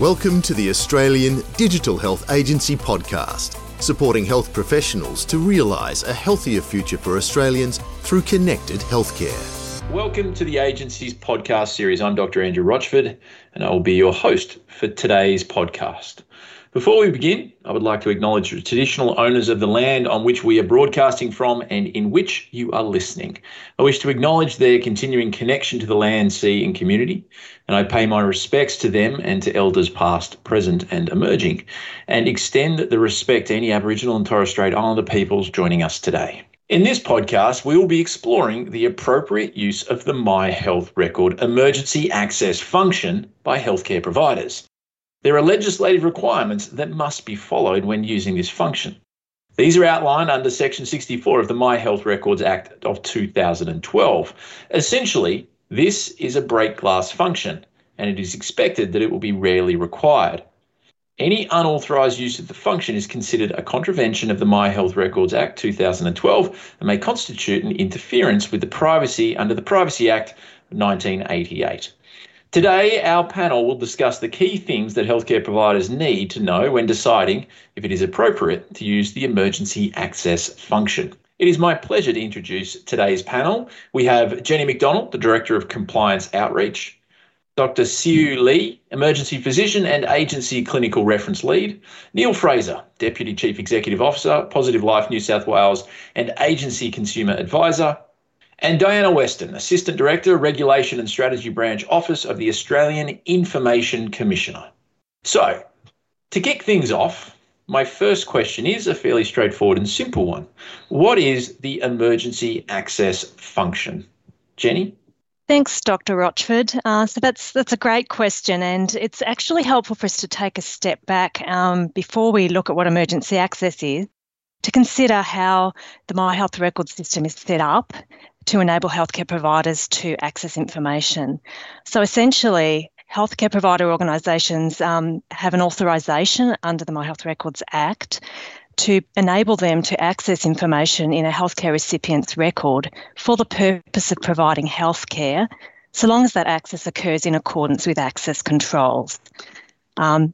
Welcome to the Australian Digital Health Agency podcast, supporting health professionals to realise a healthier future for Australians through connected healthcare. Welcome to the agency's podcast series. I'm Dr. Andrew Rochford, and I will be your host for today's podcast. Before we begin, I would like to acknowledge the traditional owners of the land on which we are broadcasting from and in which you are listening. I wish to acknowledge their continuing connection to the land, sea and community, and I pay my respects to them and to elders past, present and emerging, and extend the respect to any Aboriginal and Torres Strait Islander peoples joining us today. In this podcast, we will be exploring the appropriate use of the My Health Record emergency access function by healthcare providers. There are legislative requirements that must be followed when using this function. These are outlined under Section 64 of the My Health Records Act of 2012. Essentially, this is a break glass function, and it is expected that it will be rarely required. Any unauthorised use of the function is considered a contravention of the My Health Records Act 2012 and may constitute an interference with the privacy under the Privacy Act of 1988. Today, our panel will discuss the key things that healthcare providers need to know when deciding if it is appropriate to use the emergency access function. It is my pleasure to introduce today's panel. We have Jenny McDonald, the Director of Compliance Outreach, Dr. Sue Lee, Emergency Physician and Agency Clinical Reference Lead, Neil Fraser, Deputy Chief Executive Officer, Positive Life New South Wales and Agency Consumer Advisor, and Diana Weston, Assistant Director, Regulation and Strategy Branch, Office of the Australian Information Commissioner. So, to kick things off, my first question is a fairly straightforward and simple one. What is the emergency access function? Jenny? Thanks, Dr. Rochford. So that's a great question, and it's actually helpful for us to take a step back before we look at what emergency access is, to consider how the My Health Record system is set up to enable healthcare providers to access information. So essentially, healthcare provider organisations have an authorisation under the My Health Records Act to enable them to access information in a healthcare recipient's record for the purpose of providing healthcare, so long as that access occurs in accordance with access controls.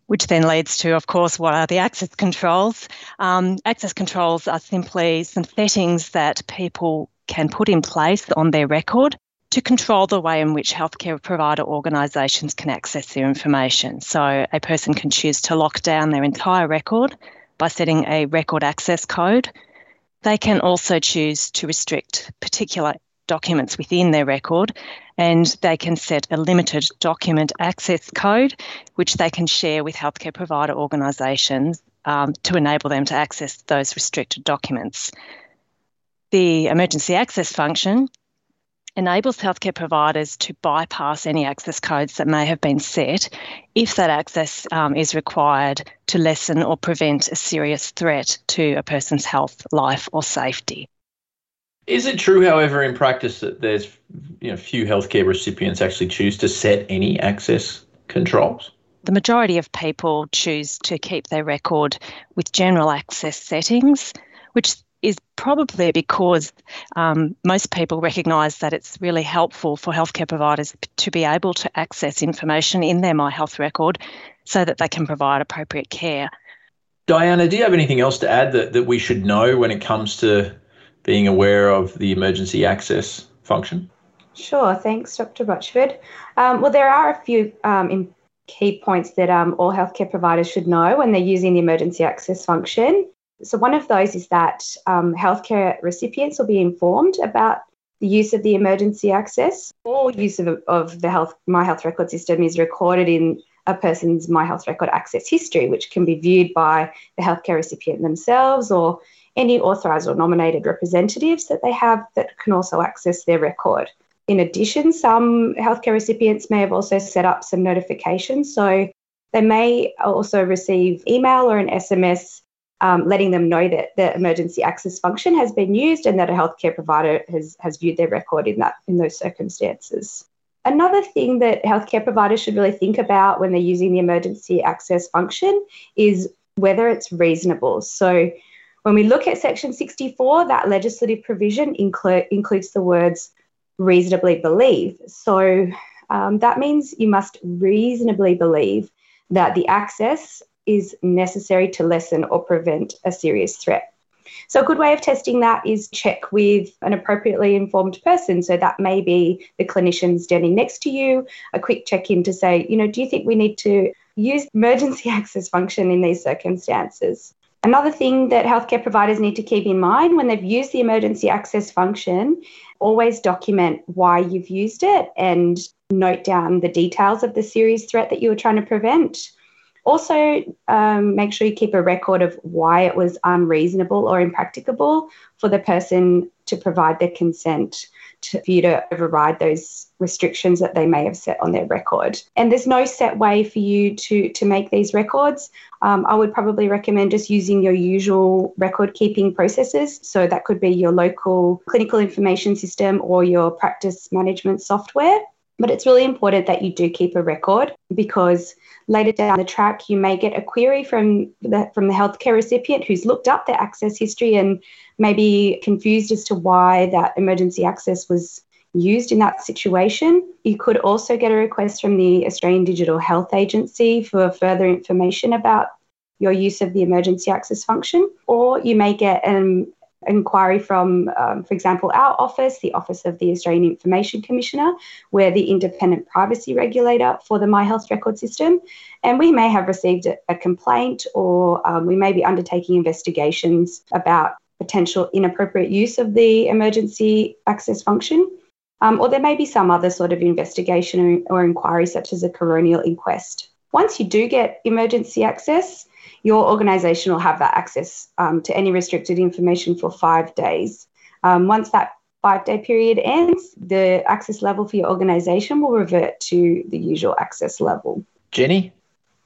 Which then leads to, of course, what are the access controls? Access controls are simply some settings that people can put in place on their record to control the way in which healthcare provider organisations can access their information. So a person can choose to lock down their entire record by setting a record access code. They can also choose to restrict particular documents within their record, and they can set a limited document access code, which they can share with healthcare provider organisations to enable them to access those restricted documents. The emergency access function enables healthcare providers to bypass any access codes that may have been set if that access is required to lessen or prevent a serious threat to a person's health, life, or safety. Is it true, however, in practice that there's few healthcare recipients actually choose to set any access controls? The majority of people choose to keep their record with general access settings, which is probably because most people recognise that it's really helpful for healthcare providers to be able to access information in their My Health Record so that they can provide appropriate care. Diana, do you have anything else to add that we should know when it comes to being aware of the emergency access function? Sure, thanks, Dr. Rochford. Well, there are a few key points that all healthcare providers should know when they're using the emergency access function. So one of those is that healthcare recipients will be informed about the use of the emergency access. All use of the My Health Record system is recorded in a person's My Health Record access history, which can be viewed by the healthcare recipient themselves or any authorised or nominated representatives that they have that can also access their record. In addition, some healthcare recipients may have also set up some notifications, so they may also receive email or an SMS letting them know that the emergency access function has been used and that a healthcare provider has viewed their record in those circumstances. Another thing that healthcare providers should really think about when they're using the emergency access function is whether it's reasonable. So when we look at Section 64, that legislative provision includes the words reasonably believe. So that means you must reasonably believe that the access is necessary to lessen or prevent a serious threat. So a good way of testing that is check with an appropriately informed person. So that may be the clinician standing next to you, a quick check-in to say, you know, do you think we need to use emergency access function in these circumstances? Another thing that healthcare providers need to keep in mind when they've used the emergency access function, always document why you've used it and note down the details of the serious threat that you were trying to prevent. Also, make sure you keep a record of why it was unreasonable or impracticable for the person to provide their consent for you to override those restrictions that they may have set on their record. And there's no set way for you to make these records. I would probably recommend just using your usual record-keeping processes. So that could be your local clinical information system or your practice management software. But it's really important that you do keep a record, because later down the track, you may get a query from the healthcare recipient who's looked up their access history and maybe confused as to why that emergency access was used in that situation. You could also get a request from the Australian Digital Health Agency for further information about your use of the emergency access function, or you may get an inquiry from, for example, our office, the Office of the Australian Information Commissioner, we're the independent privacy regulator for the My Health Record system, and we may have received a complaint, or we may be undertaking investigations about potential inappropriate use of the emergency access function, or there may be some other sort of investigation or inquiry, such as a coronial inquest. Once you do get emergency access, your organisation will have that access to any restricted information for 5 days. Once that 5-day period ends, the access level for your organisation will revert to the usual access level. Jenny?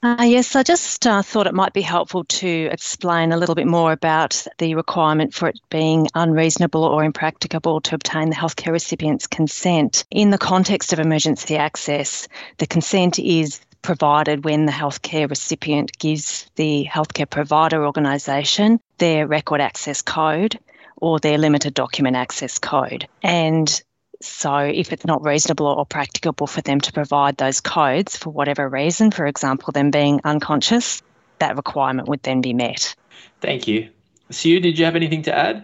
Yes, I just thought it might be helpful to explain a little bit more about the requirement for it being unreasonable or impracticable to obtain the healthcare recipient's consent. In the context of emergency access, the consent is provided when the healthcare recipient gives the healthcare provider organisation their record access code or their limited document access code. And so if it's not reasonable or practicable for them to provide those codes for whatever reason, for example, them being unconscious, that requirement would then be met. Thank you. Sue, did you have anything to add?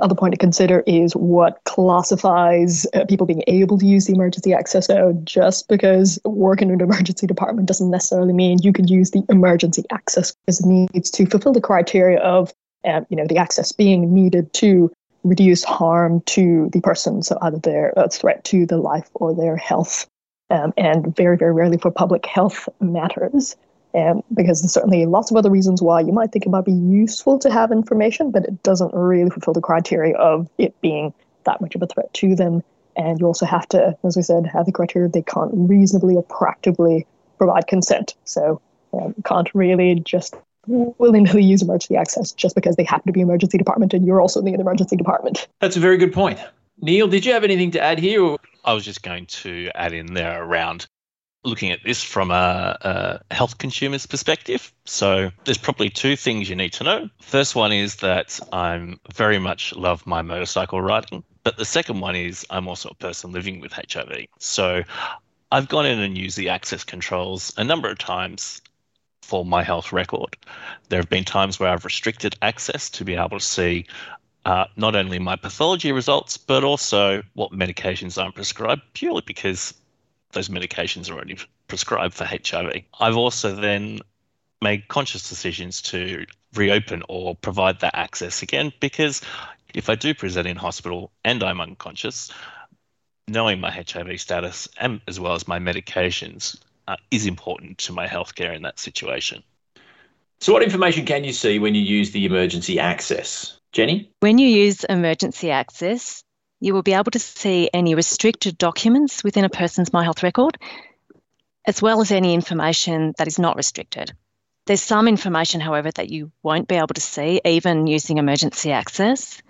Other point to consider is what classifies people being able to use the emergency access. So just because work in an emergency department doesn't necessarily mean you can use the emergency access, because it needs to fulfill the criteria of the access being needed to reduce harm to the person, so either their threat to their life or their health, and very, very rarely for public health matters. Because there's certainly lots of other reasons why you might think it might be useful to have information, but it doesn't really fulfill the criteria of it being that much of a threat to them. And you also have to, as we said, have the criteria they can't reasonably or practically provide consent. So can't really just willingly use emergency access just because they happen to be emergency department and you're also in the emergency department. That's a very good point. Neil, did you have anything to add here? I was just going to add in there around looking at this from a health consumer's perspective. So there's probably two things you need to know. First one is that I'm very much love my motorcycle riding. But the second one is I'm also a person living with HIV. So I've gone in and used the access controls a number of times for my health record. There have been times where I've restricted access to be able to see not only my pathology results, but also what medications I'm prescribed, purely because those medications are already prescribed for HIV. I've also then made conscious decisions to reopen or provide that access again, because if I do present in hospital and I'm unconscious, knowing my HIV status and as well as my medications is important to my healthcare in that situation. So what information can you see when you use the emergency access? Jenny? When you use emergency access, you will be able to see any restricted documents within a person's My Health record, as well as any information that is not restricted. There's some information, however, that you won't be able to see, even using emergency access.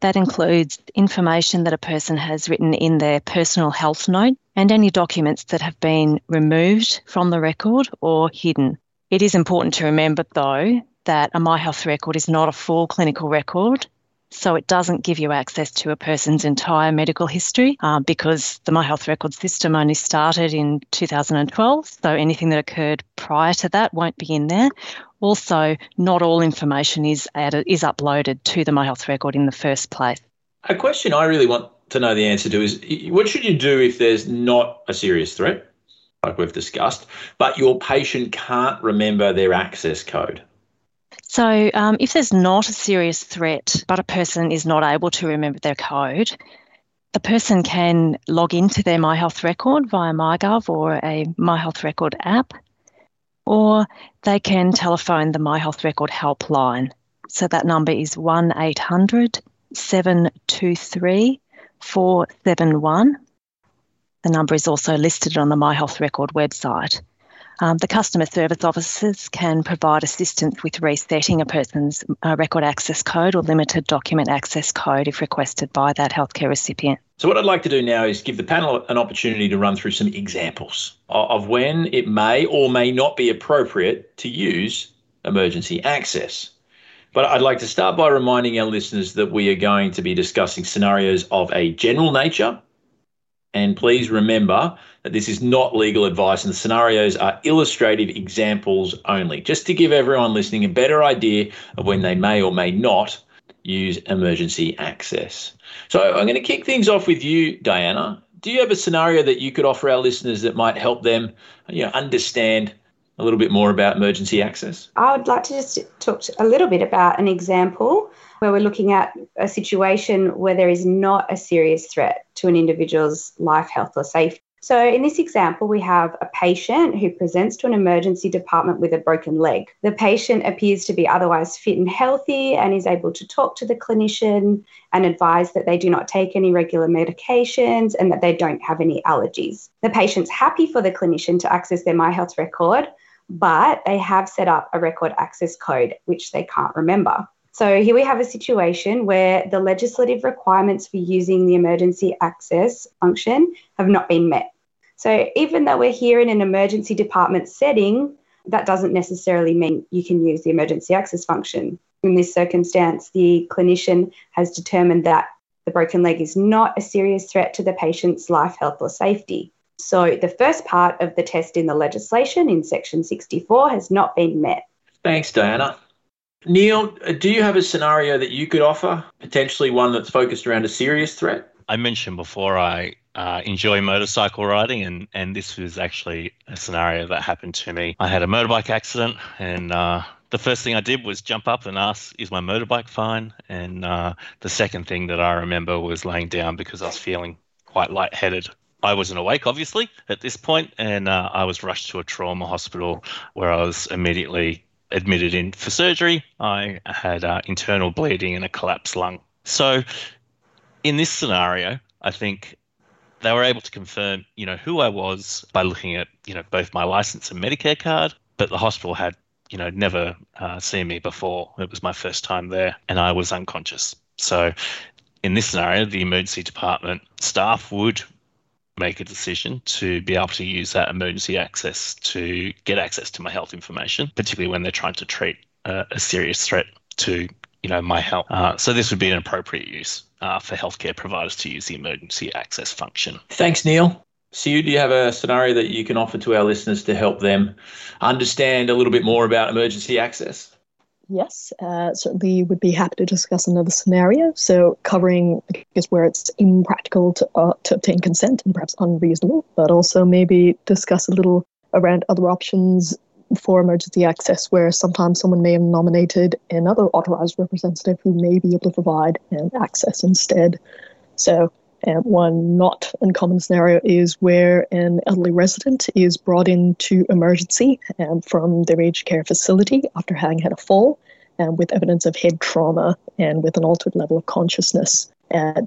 That includes information that a person has written in their personal health note and any documents that have been removed from the record or hidden. It is important to remember, though, that a My Health record is not a full clinical record So it doesn't give you access to a person's entire medical history because the My Health Records system only started in 2012. So anything that occurred prior to that won't be in there. Also, not all information is uploaded to the My Health Record in the first place. A question I really want to know the answer to is, what should you do if there's not a serious threat, like we've discussed, but your patient can't remember their access code? So if there's not a serious threat, but a person is not able to remember their code, the person can log into their My Health Record via MyGov or a My Health Record app, or they can telephone the My Health Record helpline. So that number is 1-800-723-471. The number is also listed on the My Health Record website. The customer service officers can provide assistance with resetting a person's record access code or limited document access code if requested by that healthcare recipient. So what I'd like to do now is give the panel an opportunity to run through some examples of when it may or may not be appropriate to use emergency access. But I'd like to start by reminding our listeners that we are going to be discussing scenarios of a general nature. And please remember that this is not legal advice and the scenarios are illustrative examples only, just to give everyone listening a better idea of when they may or may not use emergency access. So I'm going to kick things off with you, Diana. Do you have a scenario that you could offer our listeners that might help them, understand a little bit more about emergency access? I would like to just talk a little bit about an example where we're looking at a situation where there is not a serious threat to an individual's life, health or safety. So in this example, we have a patient who presents to an emergency department with a broken leg. The patient appears to be otherwise fit and healthy and is able to talk to the clinician and advise that they do not take any regular medications and that they don't have any allergies. The patient's happy for the clinician to access their My Health Record, but they have set up a record access code, which they can't remember. So here we have a situation where the legislative requirements for using the emergency access function have not been met. So even though we're here in an emergency department setting, that doesn't necessarily mean you can use the emergency access function. In this circumstance, the clinician has determined that the broken leg is not a serious threat to the patient's life, health or safety. So the first part of the test in the legislation in Section 64 has not been met. Thanks, Diana. Neil, do you have a scenario that you could offer, potentially one that's focused around a serious threat? I mentioned before I enjoy motorcycle riding, and this was actually a scenario that happened to me. I had a motorbike accident, and the first thing I did was jump up and ask, is my motorbike fine? And the second thing that I remember was laying down because I was feeling quite lightheaded. I wasn't awake, obviously, at this point, and I was rushed to a trauma hospital where I was immediately admitted in for surgery. I had internal bleeding and a collapsed lung. So in this scenario, I think they were able to confirm, who I was by looking at, both my license and Medicare card, but the hospital had, never seen me before. It was my first time there and I was unconscious. So in this scenario, the emergency department staff would make a decision to be able to use that emergency access to get access to my health information, particularly when they're trying to treat a serious threat to, my health. So this would be an appropriate use for healthcare providers to use the emergency access function. Thanks, Neil. Sue, do you have a scenario that you can offer to our listeners to help them understand a little bit more about emergency access? Yes, certainly would be happy to discuss another scenario. So covering, I guess, where it's impractical to obtain consent and perhaps unreasonable, but also maybe discuss a little around other options for emergency access where sometimes someone may have nominated another authorised representative who may be able to provide access instead. So one not uncommon scenario is where an elderly resident is brought into emergency from their aged care facility after having had a fall with evidence of head trauma and with an altered level of consciousness.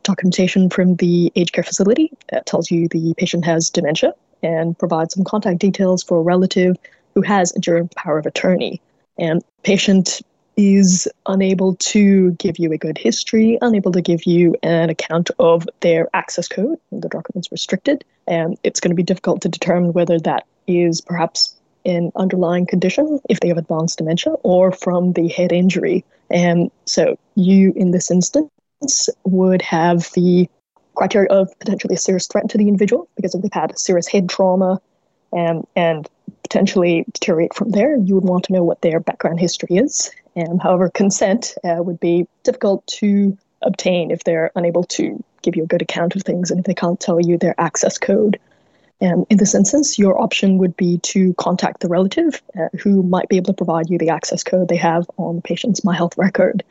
Documentation from the aged care facility tells you the patient has dementia and provides some contact details for a relative who has enduring power of attorney. And patient is unable to give you a good history, unable to give you an account of their access code, the document's restricted, and it's going to be difficult to determine whether that is perhaps an underlying condition if they have advanced dementia or from the head injury. And so you, in this instance, would have the criteria of potentially a serious threat to the individual because if they've had serious head trauma and potentially deteriorate from there, you would want to know what their background history is. However, consent would be difficult to obtain if they're unable to give you a good account of things and if they can't tell you their access code. In this instance, your option would be to contact the relative who might be able to provide you the access code they have on the patient's My Health record.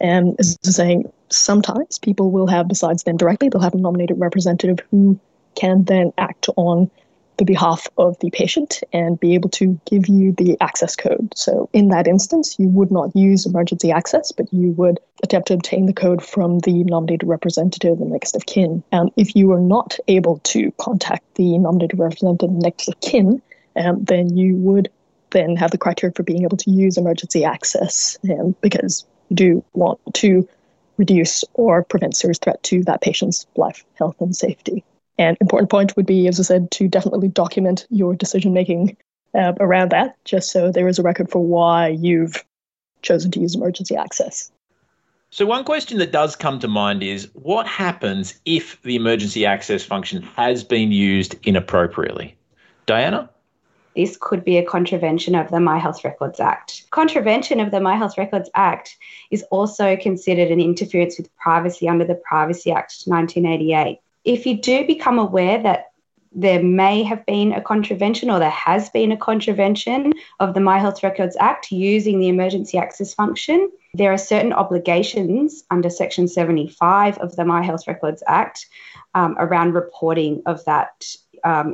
And as I'm saying, sometimes people will have, besides them directly, they'll have a nominated representative who can then act on the behalf of the patient and be able to give you the access code. So in that instance, you would not use emergency access, but you would attempt to obtain the code from the nominated representative and next of kin. If you are not able to contact the nominated representative and next of kin, then you would then have the criteria for being able to use emergency access because you do want to reduce or prevent serious threat to that patient's life, health, and safety. An important point would be, as I said, to definitely document your decision-making around that, just so there is a record for why you've chosen to use emergency access. So one question that does come to mind is, what happens if the emergency access function has been used inappropriately? Diana? This could be a contravention of the My Health Records Act. Contravention of the My Health Records Act is also considered an interference with privacy under the Privacy Act 1988. If you do become aware that there may have been a contravention or there has been a contravention of the My Health Records Act using the emergency access function, there are certain obligations under Section 75 of the My Health Records Act around reporting of that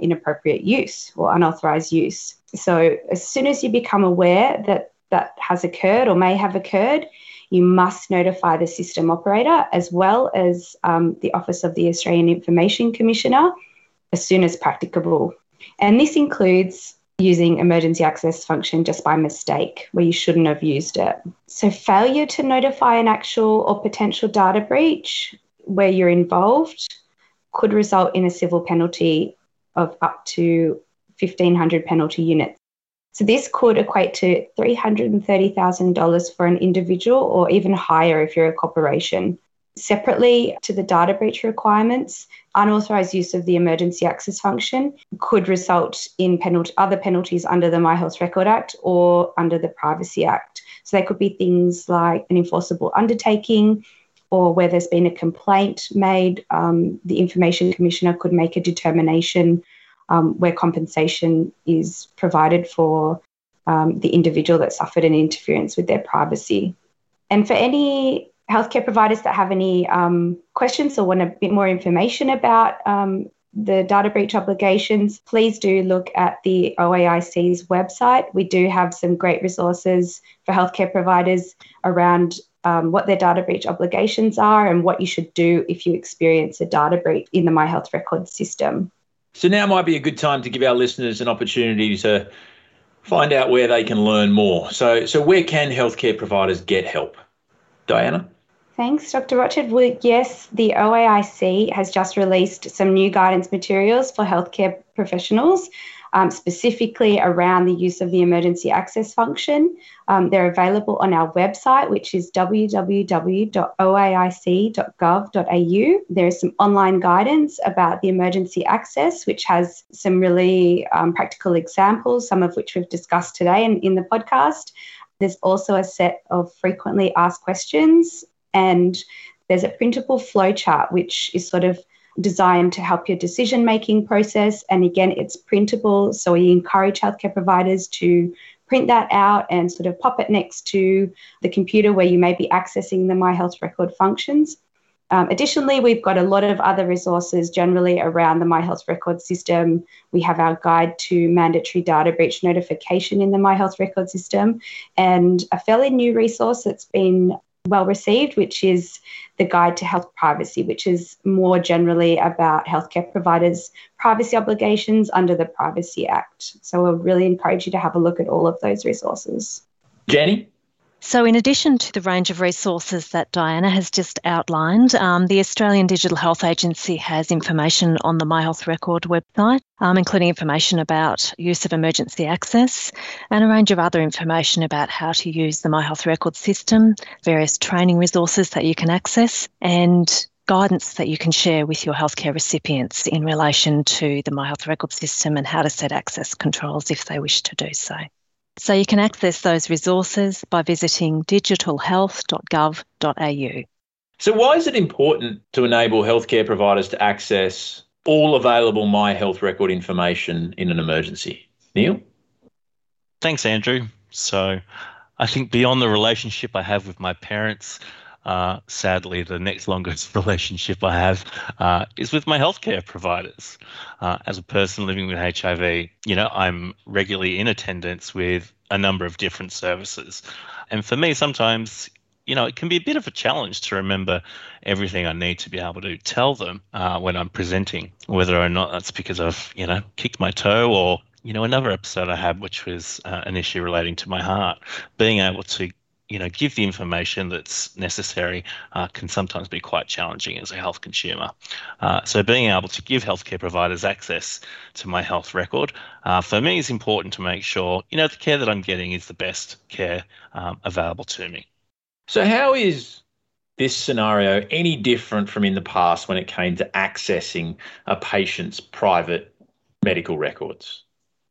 inappropriate use or unauthorised use. So as soon as you become aware that that has occurred or may have occurred, you must notify the system operator as well as the Office of the Australian Information Commissioner as soon as practicable. And this includes using emergency access function just by mistake where you shouldn't have used it. So failure to notify an actual or potential data breach where you're involved could result in a civil penalty of up to 1,500 penalty units. So this could equate to $330,000 for an individual or even higher if you're a corporation. Separately to the data breach requirements, unauthorised use of the emergency access function could result in other penalties under the My Health Record Act or under the Privacy Act. So they could be things like an enforceable undertaking or where there's been a complaint made, the Information Commissioner could make a determination where compensation is provided for the individual that suffered an interference with their privacy. And for any healthcare providers that have any questions or want a bit more information about the data breach obligations, please do look at the OAIC's website. We do have some great resources for healthcare providers around what their data breach obligations are and what you should do if you experience a data breach in the My Health Records system. So now might be a good time to give our listeners an opportunity to find out where they can learn more. So where can healthcare providers get help? Diana? Thanks, Dr. Rochford. Well, yes, the OAIC has just released some new guidance materials for healthcare professionals, specifically around the use of the emergency access function. They're available on our website, which is www.oaic.gov.au. There is some online guidance about the emergency access, which has some really practical examples, some of which we've discussed today in the podcast. There's also a set of frequently asked questions, and there's a printable flowchart, which is sort of designed to help your decision-making process. And again, it's printable. So we encourage healthcare providers to print that out and sort of pop it next to the computer where you may be accessing the My Health Record functions. Additionally, we've got a lot of other resources generally around the My Health Record system. We have our guide to mandatory data breach notification in the My Health Record system and a fairly new resource that's been well received, which is the Guide to Health Privacy, which is more generally about healthcare providers' privacy obligations under the Privacy Act. So we'll really encourage you to have a look at all of those resources. Jenny? So in addition to the range of resources that Diana has just outlined, the Australian Digital Health Agency has information on the My Health Record website, including information about use of emergency access and a range of other information about how to use the My Health Record system, various training resources that you can access and guidance that you can share with your healthcare recipients in relation to the My Health Record system and how to set access controls if they wish to do so. So you can access those resources by visiting digitalhealth.gov.au. So why is it important to enable healthcare providers to access all available My Health Record information in an emergency? Neil? Thanks, Andrew. So I think beyond the relationship I have with my parents, sadly, the next longest relationship I have is with my healthcare providers. As a person living with HIV, I'm regularly in attendance with a number of different services. And for me, sometimes, it can be a bit of a challenge to remember everything I need to be able to tell them when I'm presenting, whether or not that's because I've, kicked my toe or, another episode I had, which was an issue relating to my heart. Being able to give the information that's necessary can sometimes be quite challenging as a health consumer. So being able to give healthcare providers access to My Health Record, for me is important to make sure, the care that I'm getting is the best care available to me. So how is this scenario any different from in the past when it came to accessing a patient's private medical records?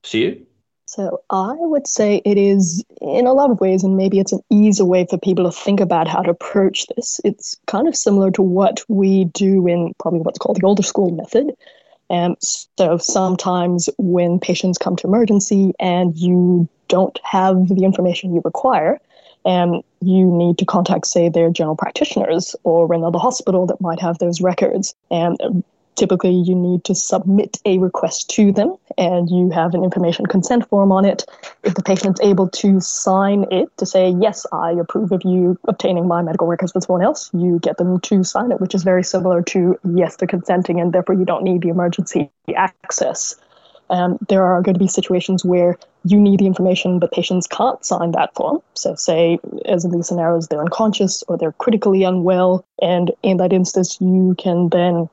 Sue? So I would say it is in a lot of ways, and maybe it's an easier way for people to think about how to approach this. It's kind of similar to what we do in probably what's called the older school method. So sometimes when patients come to emergency and you don't have the information you require, you need to contact, say, their general practitioners or another hospital that might have those records. Typically, you need to submit a request to them and you have an information consent form on it. If the patient's able to sign it to say, yes, I approve of you obtaining my medical records with someone else, you get them to sign it, which is very similar to, yes, they're consenting and therefore you don't need the emergency access. There are going to be situations where you need the information, but patients can't sign that form. So say, as in these scenarios, they're unconscious or they're critically unwell. And in that instance, you can then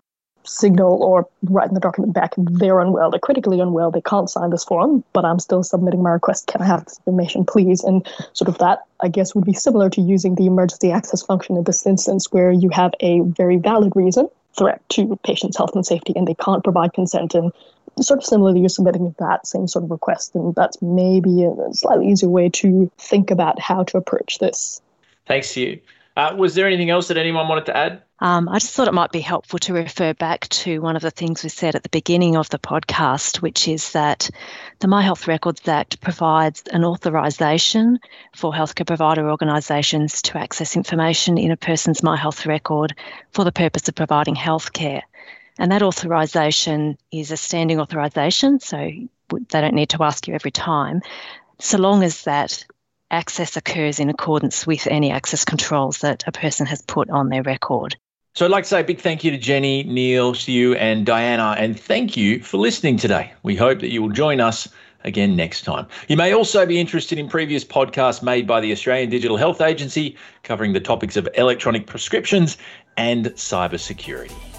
signal or write in the document back, they're unwell, they're critically unwell, they can't sign this form, but I'm still submitting my request. Can I have this information, please? And sort of that, I guess, would be similar to using the emergency access function in this instance where you have a very valid reason, threat to patient's health and safety, and they can't provide consent. And sort of similarly, you're submitting that same sort of request. And that's maybe a slightly easier way to think about how to approach this. Thanks, Hugh. Was there anything else that anyone wanted to add? I just thought it might be helpful to refer back to one of the things we said at the beginning of the podcast, which is that the My Health Records Act provides an authorisation for healthcare provider organisations to access information in a person's My Health Record for the purpose of providing healthcare. And that authorisation is a standing authorisation, so they don't need to ask you every time, so long as that access occurs in accordance with any access controls that a person has put on their record. So I'd like to say a big thank you to Jenny, Neil, Sue and Diana, and thank you for listening today. We hope that you will join us again next time. You may also be interested in previous podcasts made by the Australian Digital Health Agency covering the topics of electronic prescriptions and cybersecurity.